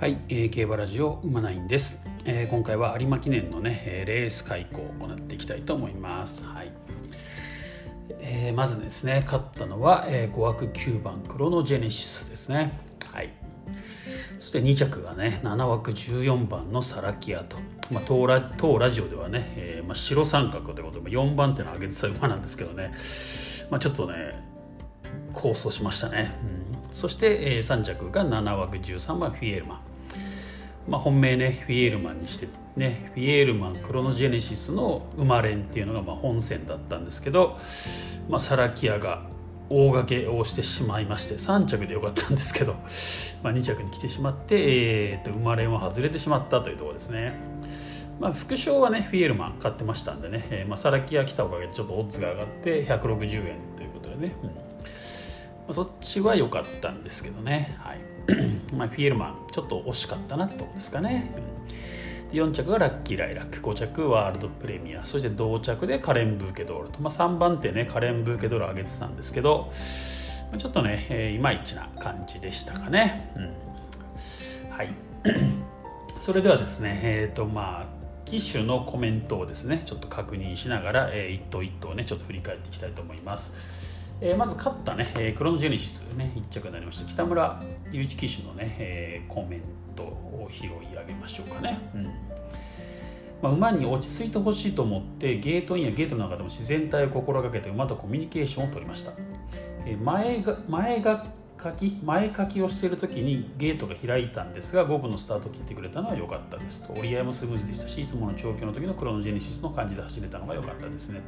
はい、競馬ラジオ馬ナインです、今回は有馬記念のねレース開講を行っていきたいと思います、はい。まずですね勝ったのは、5枠9番クロノジェネシスですね、はい。そして2着がね7枠14番のサラキアと、当ラジオではね、白三角ということで4番手の上げてた馬なんですけどね、ちょっとね構想しましたね、うん。そして、3着が7枠13番フィエールマン、本命ねフィエールマンにしてね、フィエールマンクロノジェネシスの馬連っていうのが本戦だったんですけど、サラキアが大掛けをしてしまいまして3着でよかったんですけど、2着に来てしまって、馬連は外れてしまったというところですね。副賞はねフィエールマン買ってましたんでね、サラキア来たおかげでちょっとオッズが上がって160円ということでね、そっちは良かったんですけどね、はい。フィエルマンちょっと惜しかったなってとこですかね。4着がラッキーライラック、5着ワールドプレミア、そして同着でカレンブーケドールと、3番手ねカレンブーケドール上げてたんですけど、ちょっとねいまいちな感じでしたかね、うん、はい。それではですね騎手のコメントをですねちょっと確認しながら、一頭一頭ねちょっと振り返っていきたいと思います。まず勝ったね、クロノジェネシスね1着になりました北村雄一騎手のね、コメントを拾い上げましょうかね、うん。馬に落ち着いてほしいと思ってゲートインやゲートの中でも自然体を心がけて馬とコミュニケーションを取りました、前書きをしている時にゲートが開いたんですが、5分のスタートを切ってくれたのは良かったですと、折り合いもスムーズでしたし、いつもの調教の時のクロノジェネシスの感じで走れたのが良かったですね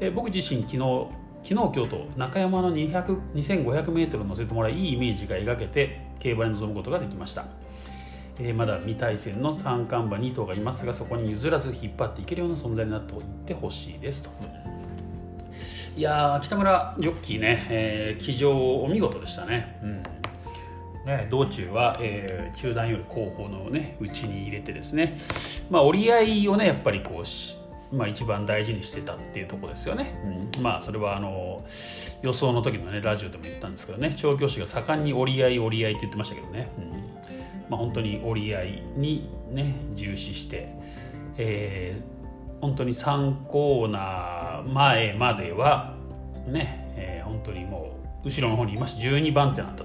と、僕自身昨日今日と中山の2500メートル乗せてもらい、いいイメージが描けて競馬に臨むことができました、まだ未対戦の三冠馬2頭がいますが、そこに譲らず引っ張っていけるような存在になっておいてほしいですと。いやー北村ジョッキーね、騎乗お見事でしたね、うん。道中は、中段より後方のね内に入れてですね、折り合いをねやっぱりこう一番大事にしてたっていうところですよね、うん。それは予想の時のねラジオでも言ったんですけどね、調教師が盛んに折り合いって言ってましたけどね、うん。本当に折り合いにね重視して、本当に3コーナー前まではね、本当にもう後ろの方にいました。12番手だった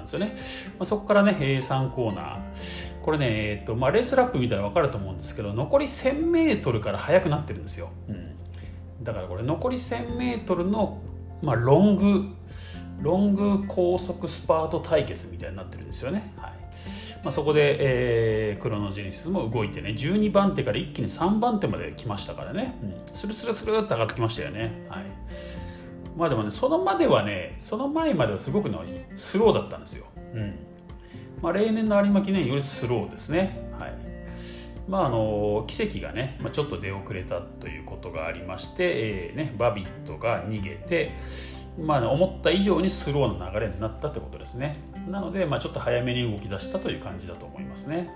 んですよね。そこからね3コーナーこれね、レースラップ見たら分かると思うんですけど、残り 1000m から速くなってるんですよ、うん、だからこれ残り 1000m の、ロング高速スパート対決みたいになってるんですよね、はい。そこで、クロノジェネシスも動いてね12番手から一気に3番手まで来ましたからね、うん、スルっと上がってきましたよね、はい。でもねその前まではすごくスローだったんですよ、うん。例年の有馬記念よりスローですね、はい。奇跡がね、ちょっと出遅れたということがありまして、バビットが逃げて、思った以上にスローな流れになったということですね。なので、ちょっと早めに動き出したという感じだと思いますね、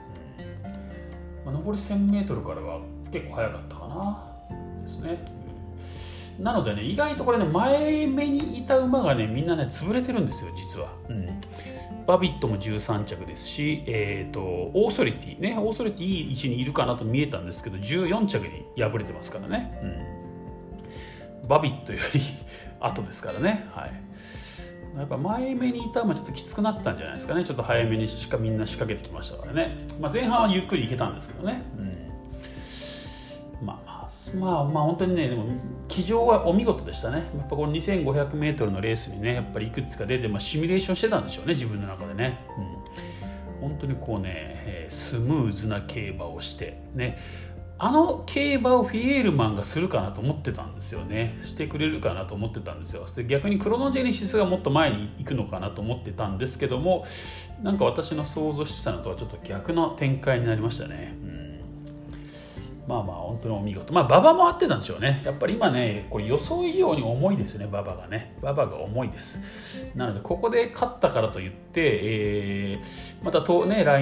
うん。残り 1000m からは結構早かったかなですね、うん。なのでね意外とこれね前目にいた馬がねみんなね潰れてるんですよ実は、うん。バビットも13着ですし、オーソリティいい位置にいるかなと見えたんですけど、14着に敗れてますからね、うん。バビットより後ですからね、はい。やっぱ前目にいたのはちょっときつくなったんじゃないですかね。ちょっと早めにみんな仕掛けてきましたからね。前半はゆっくりいけたんですけどね、うん。本当にねでも騎乗はお見事でしたね。やっぱこの 2500m のレースにねやっぱりいくつか出て、シミュレーションしてたんでしょうね自分の中でね、うん。本当にこうねスムーズな競馬をしてね、競馬をフィエールマンがするかなと思ってたんですよね。してくれるかなと思ってたんですよ。で逆にクロノジェネシスがもっと前に行くのかなと思ってたんですけども、なんか私の想像してたのとはちょっと逆の展開になりましたね、うん。本当にお見事。馬場も合ってたんでしょうね。やっぱり今ね、これ予想以上に重いですよね、馬場がね。馬場が重いです。なので、ここで勝ったからといって、来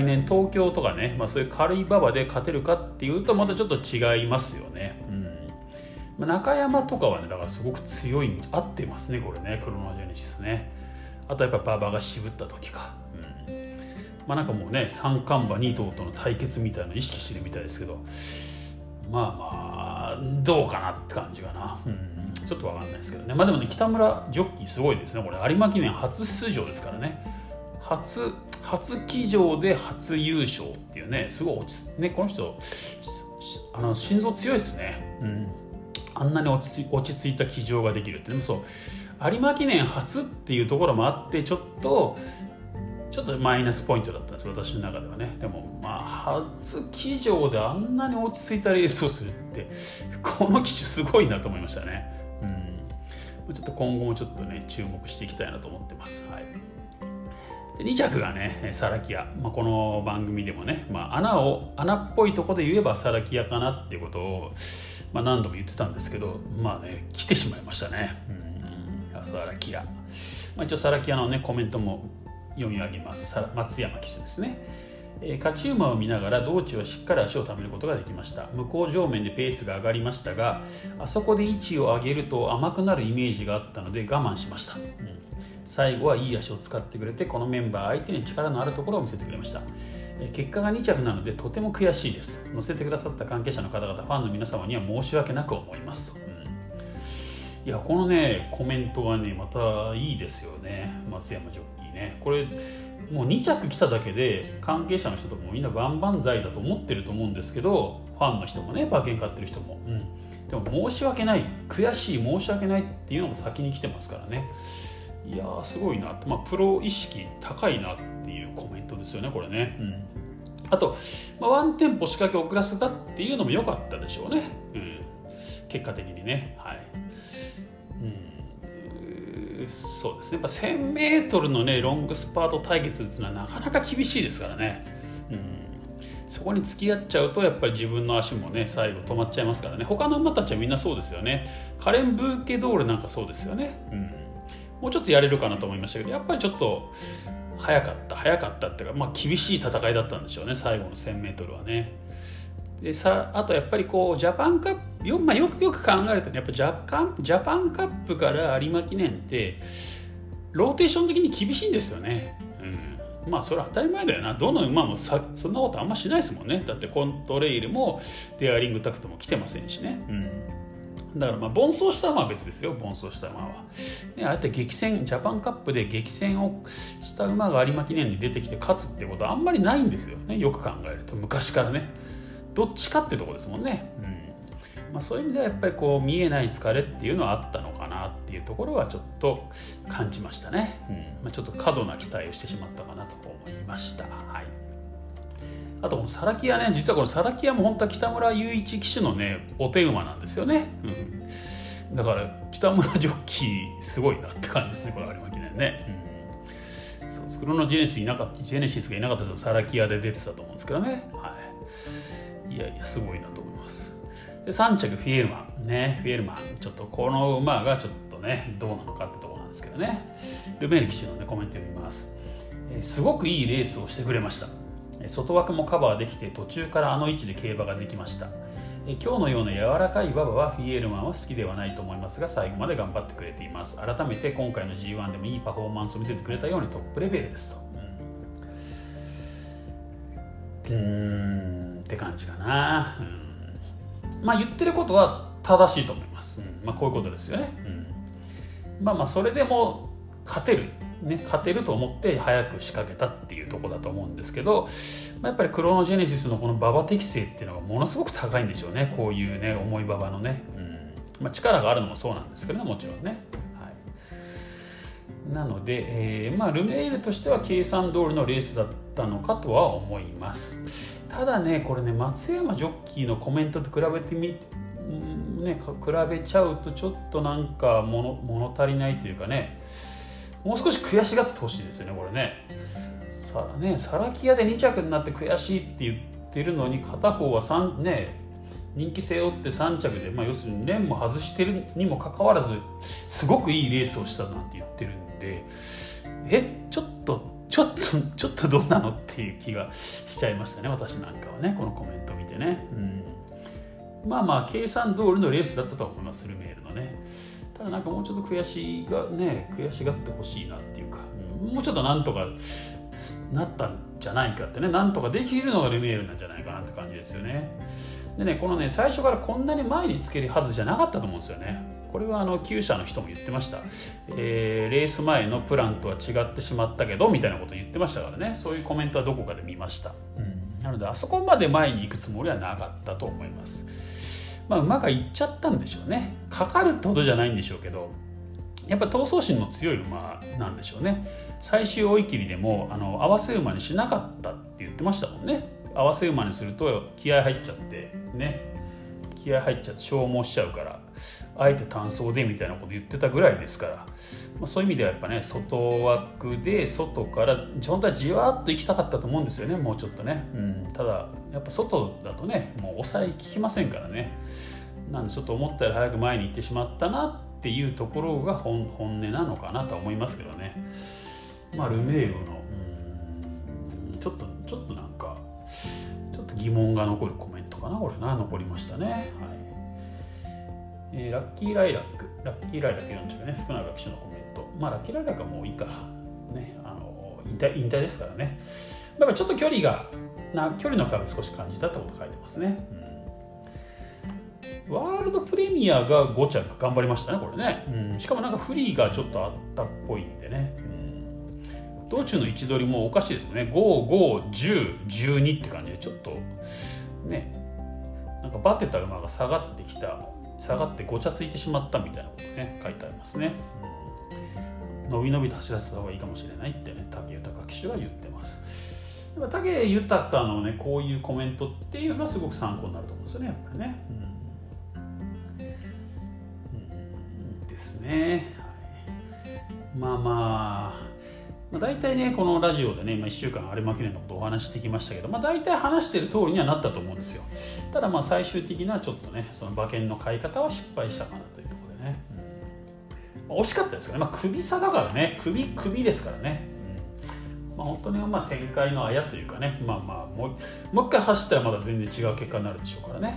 年東京とかね、そういう軽い馬場で勝てるかっていうと、またちょっと違いますよね。うん。中山とかはね、だからすごく強い、合ってますね、これね、クロノジェネシスね。あとやっぱ馬場が渋った時か。まあなんかもうね三冠馬2頭との対決みたいなのを意識してるみたいですけど、まあまあどうかなって感じかな、うん、ちょっと分かんないですけどね。まあでもね北村ジョッキーすごいですね。これ有馬記念初出場ですからね、初騎乗で初優勝っていうね、すごい落ちね、この人心臓強いですね、うん、あんなに落ち着いた騎乗ができるって。でもそう有馬記念初っていうところもあってちょっとマイナスポイントだったんです私の中ではね。でもまあ初騎乗であんなに落ち着いたレースをするってこの騎手すごいなと思いましたね、うん、ちょっと今後もちょっとね注目していきたいなと思ってます、はい。で2着がねサラキア、まあ、この番組でもね、まあ、穴っぽいとこで言えばサラキアかなっていうことを、まあ、何度も言ってたんですけど、まあね来てしまいましたね、うん、サラキア、まあ、一応サラキアのねコメントも読み上げます。松山騎手ですね、勝ち馬を見ながら道中はしっかり足をためることができました。向こう上面でペースが上がりましたが、あそこで位置を上げると甘くなるイメージがあったので我慢しました、うん、最後はいい足を使ってくれてこのメンバー相手に力のあるところを見せてくれました。結果が2着なのでとても悔しいです。乗せてくださった関係者の方々ファンの皆様には申し訳なく思いますと、うん、いやこのねコメントはねまたいいですよね。松山ジョッキーこれもう2着来ただけで関係者の人とかもみんな万々歳だと思ってると思うんですけど、ファンの人もね馬券買ってる人も、うん、でも申し訳ない、悔しい、申し訳ないっていうのも先に来てますからね。いやーすごいな、まあ、プロ意識高いなっていうコメントですよねこれね、うん、あと、まあ、ワンテンポ仕掛け遅らせたっていうのも良かったでしょうね、うん、結果的にね、はい、そうですね。やっぱ 1000m の、ね、ロングスパート対決っていうのはなかなか厳しいですからね、うん、そこに付き合っちゃうとやっぱり自分の足もね最後止まっちゃいますからね。他の馬たちはみんなそうですよね。カレンブーケドールなんかそうですよね、うん、もうちょっとやれるかなと思いましたけど、やっぱりちょっと早かったっていうか、まあ、厳しい戦いだったんでしょうね最後の 1000m はね。でさあとやっぱりこうジャパンカップ よく考えると、ね、やっぱジャパンカップから有馬記念ってローテーション的に厳しいんですよね、うん、まあそれは当たり前だよな。どの馬もそんなことあんましないですもんね。だってコントレイルもデアリングタクトも来てませんしね、うん、だからまあ奔走した馬は別ですよ。奔走した馬は、ね、ああやって激戦ジャパンカップで激戦をした馬が有馬記念に出てきて勝つってことはあんまりないんですよね。よく考えると昔からねどっちかってとこですもんね、うん、まあ、そういう意味ではやっぱりこう見えない疲れっていうのはあったのかなっていうところはちょっと感じましたね、うん、まあ、ちょっと過度な期待をしてしまったかなと思いました、はい、あとこのサラキアね、実はこのサラキアも本当は北村雄一騎手のねお手馬なんですよね、うん、だから北村ジョッキーすごいなって感じですねこれ有馬記念ね、うん、そうスクロノジェネシスがいなかったとサラキアで出てたと思うんですけどね、はい、いやいやすごいなと思います。で3着フィエルマンね、フィエルマンちょっとこの馬がちょっとねどうなのかってところなんですけどね。ルメール騎手の、ね、コメント読みます、すごくいいレースをしてくれました。外枠もカバーできて途中からあの位置で競馬ができました。今日のような柔らかい馬場はフィエルマンは好きではないと思いますが最後まで頑張ってくれています。改めて今回の G1 でもいいパフォーマンスを見せてくれたようにトップレベルですと、って感じかな、うん、まあ言ってることは正しいと思います、うん、まあこういうことですよね、うん、まあまあそれでも勝てる、ね、勝てると思って早く仕掛けたっていうところだと思うんですけど、まあ、やっぱりクロノジェネシスのこの馬場適性っていうのがものすごく高いんでしょうね。こういうね重い馬場のね、うん、まあ、力があるのもそうなんですけどねもちろんね、はい、なので、まあルメールとしては計算通りのレースだったのかとは思います。ただねこれね松山ジョッキーのコメントと比べちゃうとちょっとなんか物足りないというかね、もう少し悔しがってほしいですよねこれね。サラキアで2着になって悔しいって言ってるのに片方は3、ね、人気背負って3着で、まあ、要するに連も外してるにもかかわらずすごくいいレースをしたなんて言ってるんで、ちょっとどうなのっていう気がしちゃいましたね私なんかはねこのコメント見てね、うん、まあまあ計算通りのレースだったと思いますルメールのね。ただなんかもうちょっと悔しがってほしいなっていうか、もうちょっとなんとかなったんじゃないかってね、なんとかできるのがルミエールなんじゃないかなって感じですよね。でね、このね、最初からこんなに前につけるはずじゃなかったと思うんですよね。これは厩舎の人も言ってました、レース前のプランとは違ってしまったけどみたいなこと言ってましたからね、そういうコメントはどこかで見ました、なのであそこまで前に行くつもりはなかったと思います。まあ馬が行っちゃったんでしょうね。かかるってことじゃないんでしょうけど、やっぱ闘争心の強い馬なんでしょうね。最終追い切りでも合わせ馬にしなかったって言ってましたもんね。合わせ馬にすると気合入っちゃってね、気合入っちゃって消耗しちゃうから、あえて単走でみたいなこと言ってたぐらいですから、まあそういう意味ではやっぱね、外枠で外から本当はじわっと行きたかったと思うんですよね、もうちょっとね、ただやっぱ外だとね、もう抑えききませんからね。なんでちょっと思ったより早く前に行ってしまったなっていうところが 本音なのかなと思いますけどね。まあルメールのちょっとなんかちょっと疑問が残るコメントかな、これな、残りましたね。はい、ラッキーライラック、40ね、福永騎手のコメント。まあラッキーライラックはもういいか、ね、引退ですからね。だからちょっと距離の壁少し感じたってこと書いてますね、ワールドプレミアが5着頑張りましたね、これね、しかもなんかフリーがちょっとあったっぽいんでね、道中の位置取りもおかしいですよね。5、5、10、12って感じでちょっとね、なんかバテた馬が下がってごちゃついてしまったみたいなことね書いてありますね。伸び伸びと走らせた方がいいかもしれないってね、武豊騎手は言ってます。やっぱ武豊のね、こういうコメントっていうのはすごく参考になると思うんですよね、やっぱりね、ですね、はい、まあ大体ね、このラジオでね、1週間有馬記念のことをお話してきましたけど、大体話してる通りにはなったと思うんですよ。ただ最終的なちょっとね、その馬券の買い方は失敗したかなというところでね、惜しかったですからね、首差だからね、首ですからね、本当に展開のあやというかね、もう一回走ったらまだ全然違う結果になるでしょうからね、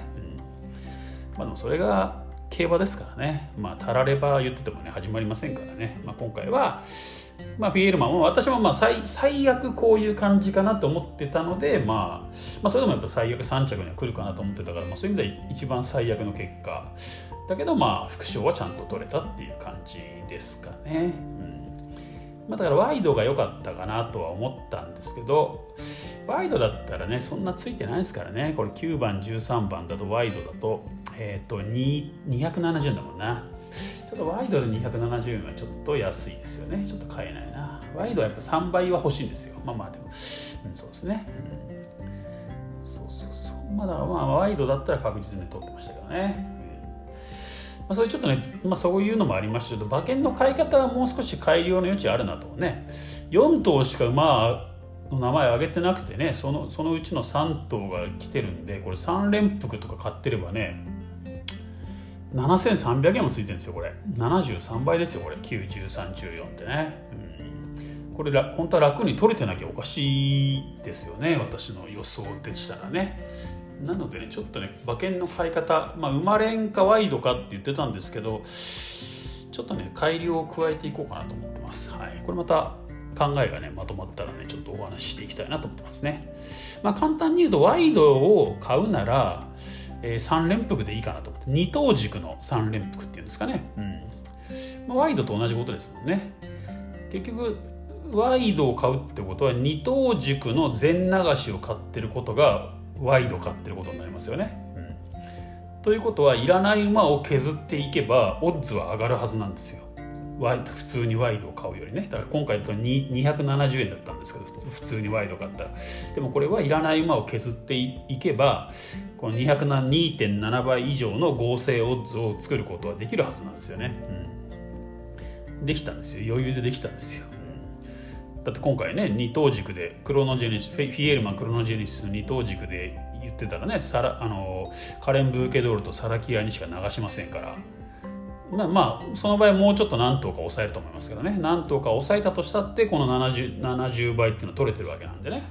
でもそれが競馬ですからね、たられば言っててもね始まりませんからね、今回はビエルマンも私も最悪こういう感じかなと思ってたので、それでもやっぱ最悪3着には来るかなと思ってたから、そういう意味では一番最悪の結果だけど、副賞はちゃんと取れたっていう感じですかね、だからワイドが良かったかなとは思ったんですけど、ワイドだったらねそんなついてないですからね。これ9番13番だとワイドだと270円だもんな。ちょっとワイドで270円はちょっと安いですよね。ちょっと買えないな。ワイドはやっぱ3倍は欲しいんですよ。でも、そうですね、そうワイドだったら確実に取ってましたけどね、それちょっとね、そういうのもありましたけど、馬券の買い方はもう少し改良の余地あるなとね。4頭しか馬の名前を挙げてなくてね、そのうちの3頭が来てるんで、これ3連複とか買ってればね7,300円もついてるんですよ。これ73倍ですよ。これ9,13,14ってね、これ本当は楽に取れてなきゃおかしいですよね、私の予想でしたらね。なのでね、ちょっとね馬券の買い方、馬連かワイドかって言ってたんですけど、ちょっとね改良を加えていこうかなと思ってます。はい、これまた考えがねまとまったらねちょっとお話ししていきたいなと思ってますね。簡単に言うとワイドを買うなら3連複でいいかなと思って、2等軸の3連複っていうんですかね、ワイドと同じことですもんね。結局ワイドを買うってことは2等軸の全流しを買ってることがワイドを買ってることになりますよね、ということはいらない馬を削っていけばオッズは上がるはずなんですよ、普通にワイドを買うよりね。だから今回だと270円だったんですけど、普通にワイド買ったら。でもこれはいらない馬を削っていけば、この 2.7 倍以上の合成オッズを作ることはできるはずなんですよね、できたんですよ、余裕でできたんですよ。だって今回ね2等軸でクロノジェネシス、フィエルマンクロノジェネシス2等軸で言ってたらね、カレンブーケドールとサラキアにしか流しませんから、その場合もうちょっと何頭か抑えると思いますけどね。何頭か抑えたとしたってこの 70倍っていうの取れてるわけなんでね、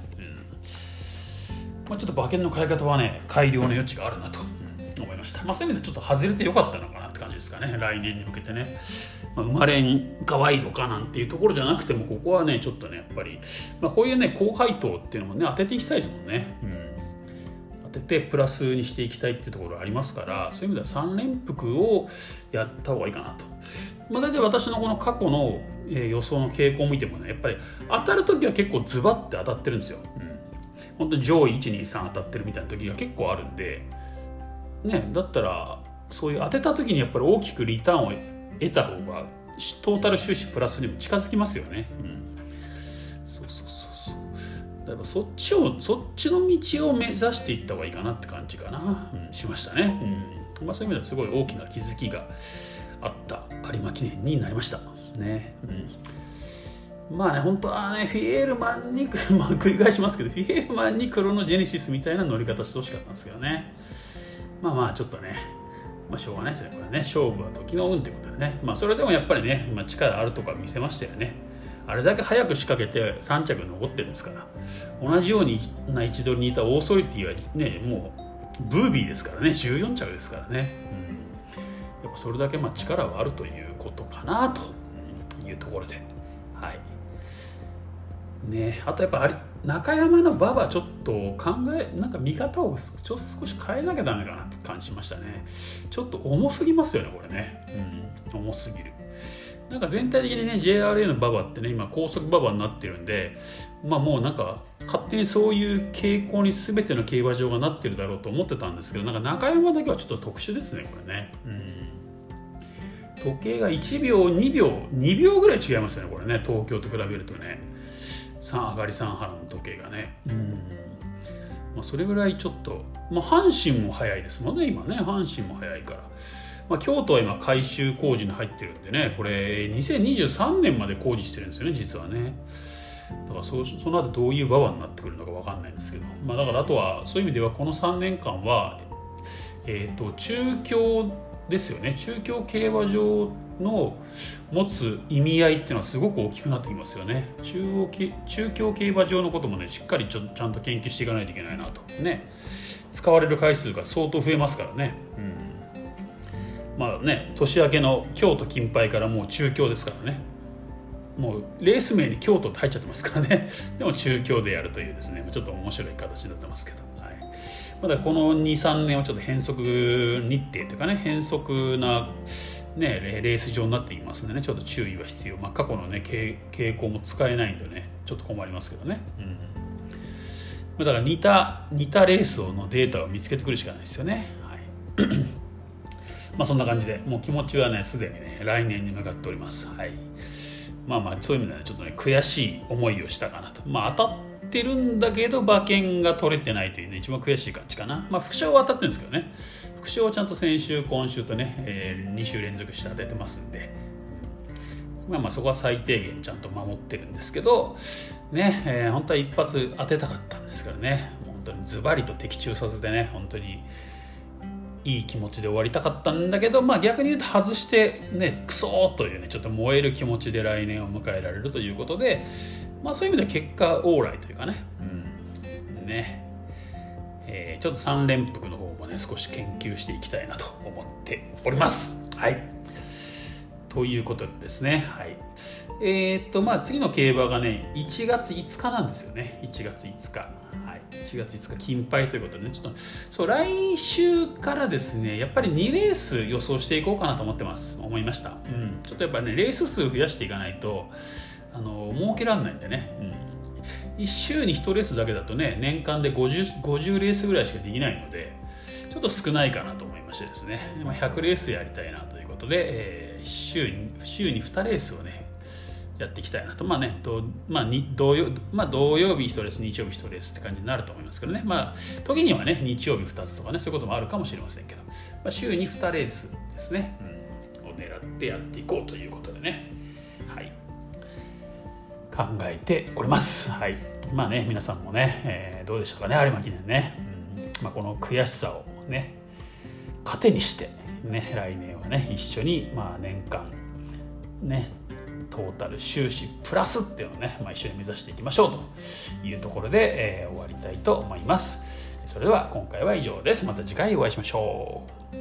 ちょっと馬券の買い方はね改良の余地があるなと思いました。そういう意味でちょっと外れてよかったのかなとって感じですかね。来年に向けてね、生まれがワイドかなんていうところじゃなくても、ここはねちょっとねやっぱり、こういうね高配当っていうのもね当てていきたいですもんね、当ててプラスにしていきたいっていうところありますから、そういう意味では3連複をやった方がいいかなと。大体私のこの過去の予想の傾向を見てもね、やっぱり当たるときは結構ズバッて当たってるんですよ、本当に上位 1,2,3 当たってるみたいな時が結構あるんでね、だったらそういう当てた時にやっぱり大きくリターンを得た方がトータル収支プラスにも近づきますよね、そうだからそっちの道を目指していった方がいいかなって感じかな、しましたね、そういう意味ではすごい大きな気づきがあった有馬記念になりましたね、本当はねフィエールマンに、繰り返しますけど、フィエールマンにクロノジェネシスみたいな乗り方してほしかったんですけどね、ちょっとね、しょうがないですねこれね、勝負は時の運ということでね、それでもやっぱりね、力あるとか見せましたよね。あれだけ早く仕掛けて3着残ってるんですから、同じような位置取りにいたオーソリティはねもうブービーですからね、14着ですからね、やっぱそれだけ力はあるということかなというところで、あとやっぱり中山の馬場ちょっと見方を少し変えなきゃダメかなって感じましたね。ちょっと重すぎますよねこれね、重すぎる。全体的にね JRA の馬場ってね今高速馬場になってるんで、もう勝手にそういう傾向に全ての競馬場がなってるだろうと思ってたんですけど、中山だけはちょっと特殊ですねこれね、時計が1秒2秒ぐらい違いますよねこれね、東京と比べるとね、3上がり3原の時計がね、それぐらいちょっと、阪神も早いですもんね今ね、阪神も早いから、京都は今改修工事に入ってるんでね、これ2023年まで工事してるんですよね実はね。だからその後どういう馬場になってくるのか分かんないんですけど、だからあとはそういう意味ではこの3年間は、中京ですよね、中京競馬場の持つ意味合いっていうのはすごく大きくなってきますよね。中京競馬場のこともねしっかりちゃんと研究していかないといけないなとね、使われる回数が相当増えますからね、年明けの京都金杯からもう中京ですからね、もうレース名に京都って入っちゃってますからね、でも中京でやるというですねちょっと面白い形になってますけど、この 2,3 年はちょっと変則日程というかね、変則な、レース場になっていますのでねちょっと注意は必要、過去の、傾向も使えないんでねちょっと困りますけどね、だから似たレースのデータを見つけてくるしかないですよね、そんな感じでもう気持ちはねすでにね来年に向かっております、そういう意味では、ちょっとね悔しい思いをしたかなと、当たってるんだけど馬券が取れてないというね一番悔しい感じかな。副賞は当たってるんですけどね、副賞はちゃんと先週今週とね、2週連続して当ててますんで、そこは最低限ちゃんと守ってるんですけどね、本当は一発当てたかったんですからね、本当にズバリと的中させてね本当にいい気持ちで終わりたかったんだけど、逆に言うと外してねクソーというねちょっと燃える気持ちで来年を迎えられるということで、そういう意味では結果オーライというかね、ちょっと3連複の方もね少し研究していきたいなと思っております。ということでですね、次の競馬がね1月5日なんですよね、1月5日。1月5日金杯ということでね、ちょっと来週からですねやっぱり2レース予想していこうかなと思いました、ちょっとやっぱりねレース数増やしていかないと儲けられないんでね、1週に1レースだけだとね年間で 50レースぐらいしかできないのでちょっと少ないかなと思いましてですね、100レースやりたいなということで、週に2レースをねやっていきたいなと、土曜日1レース日曜日1レースって感じになると思いますけどね、時にはね日曜日2つとかねそういうこともあるかもしれませんけど、週に2レースですね、を狙ってやっていこうということでね、考えております、皆さんもね、どうでしたかね有馬記念ね、この悔しさをね糧にして、来年はね一緒に、年間ねトータル収支プラスっていうのをね、一緒に目指していきましょうというところで、終わりたいと思います。それでは今回は以上です。また次回お会いしましょう。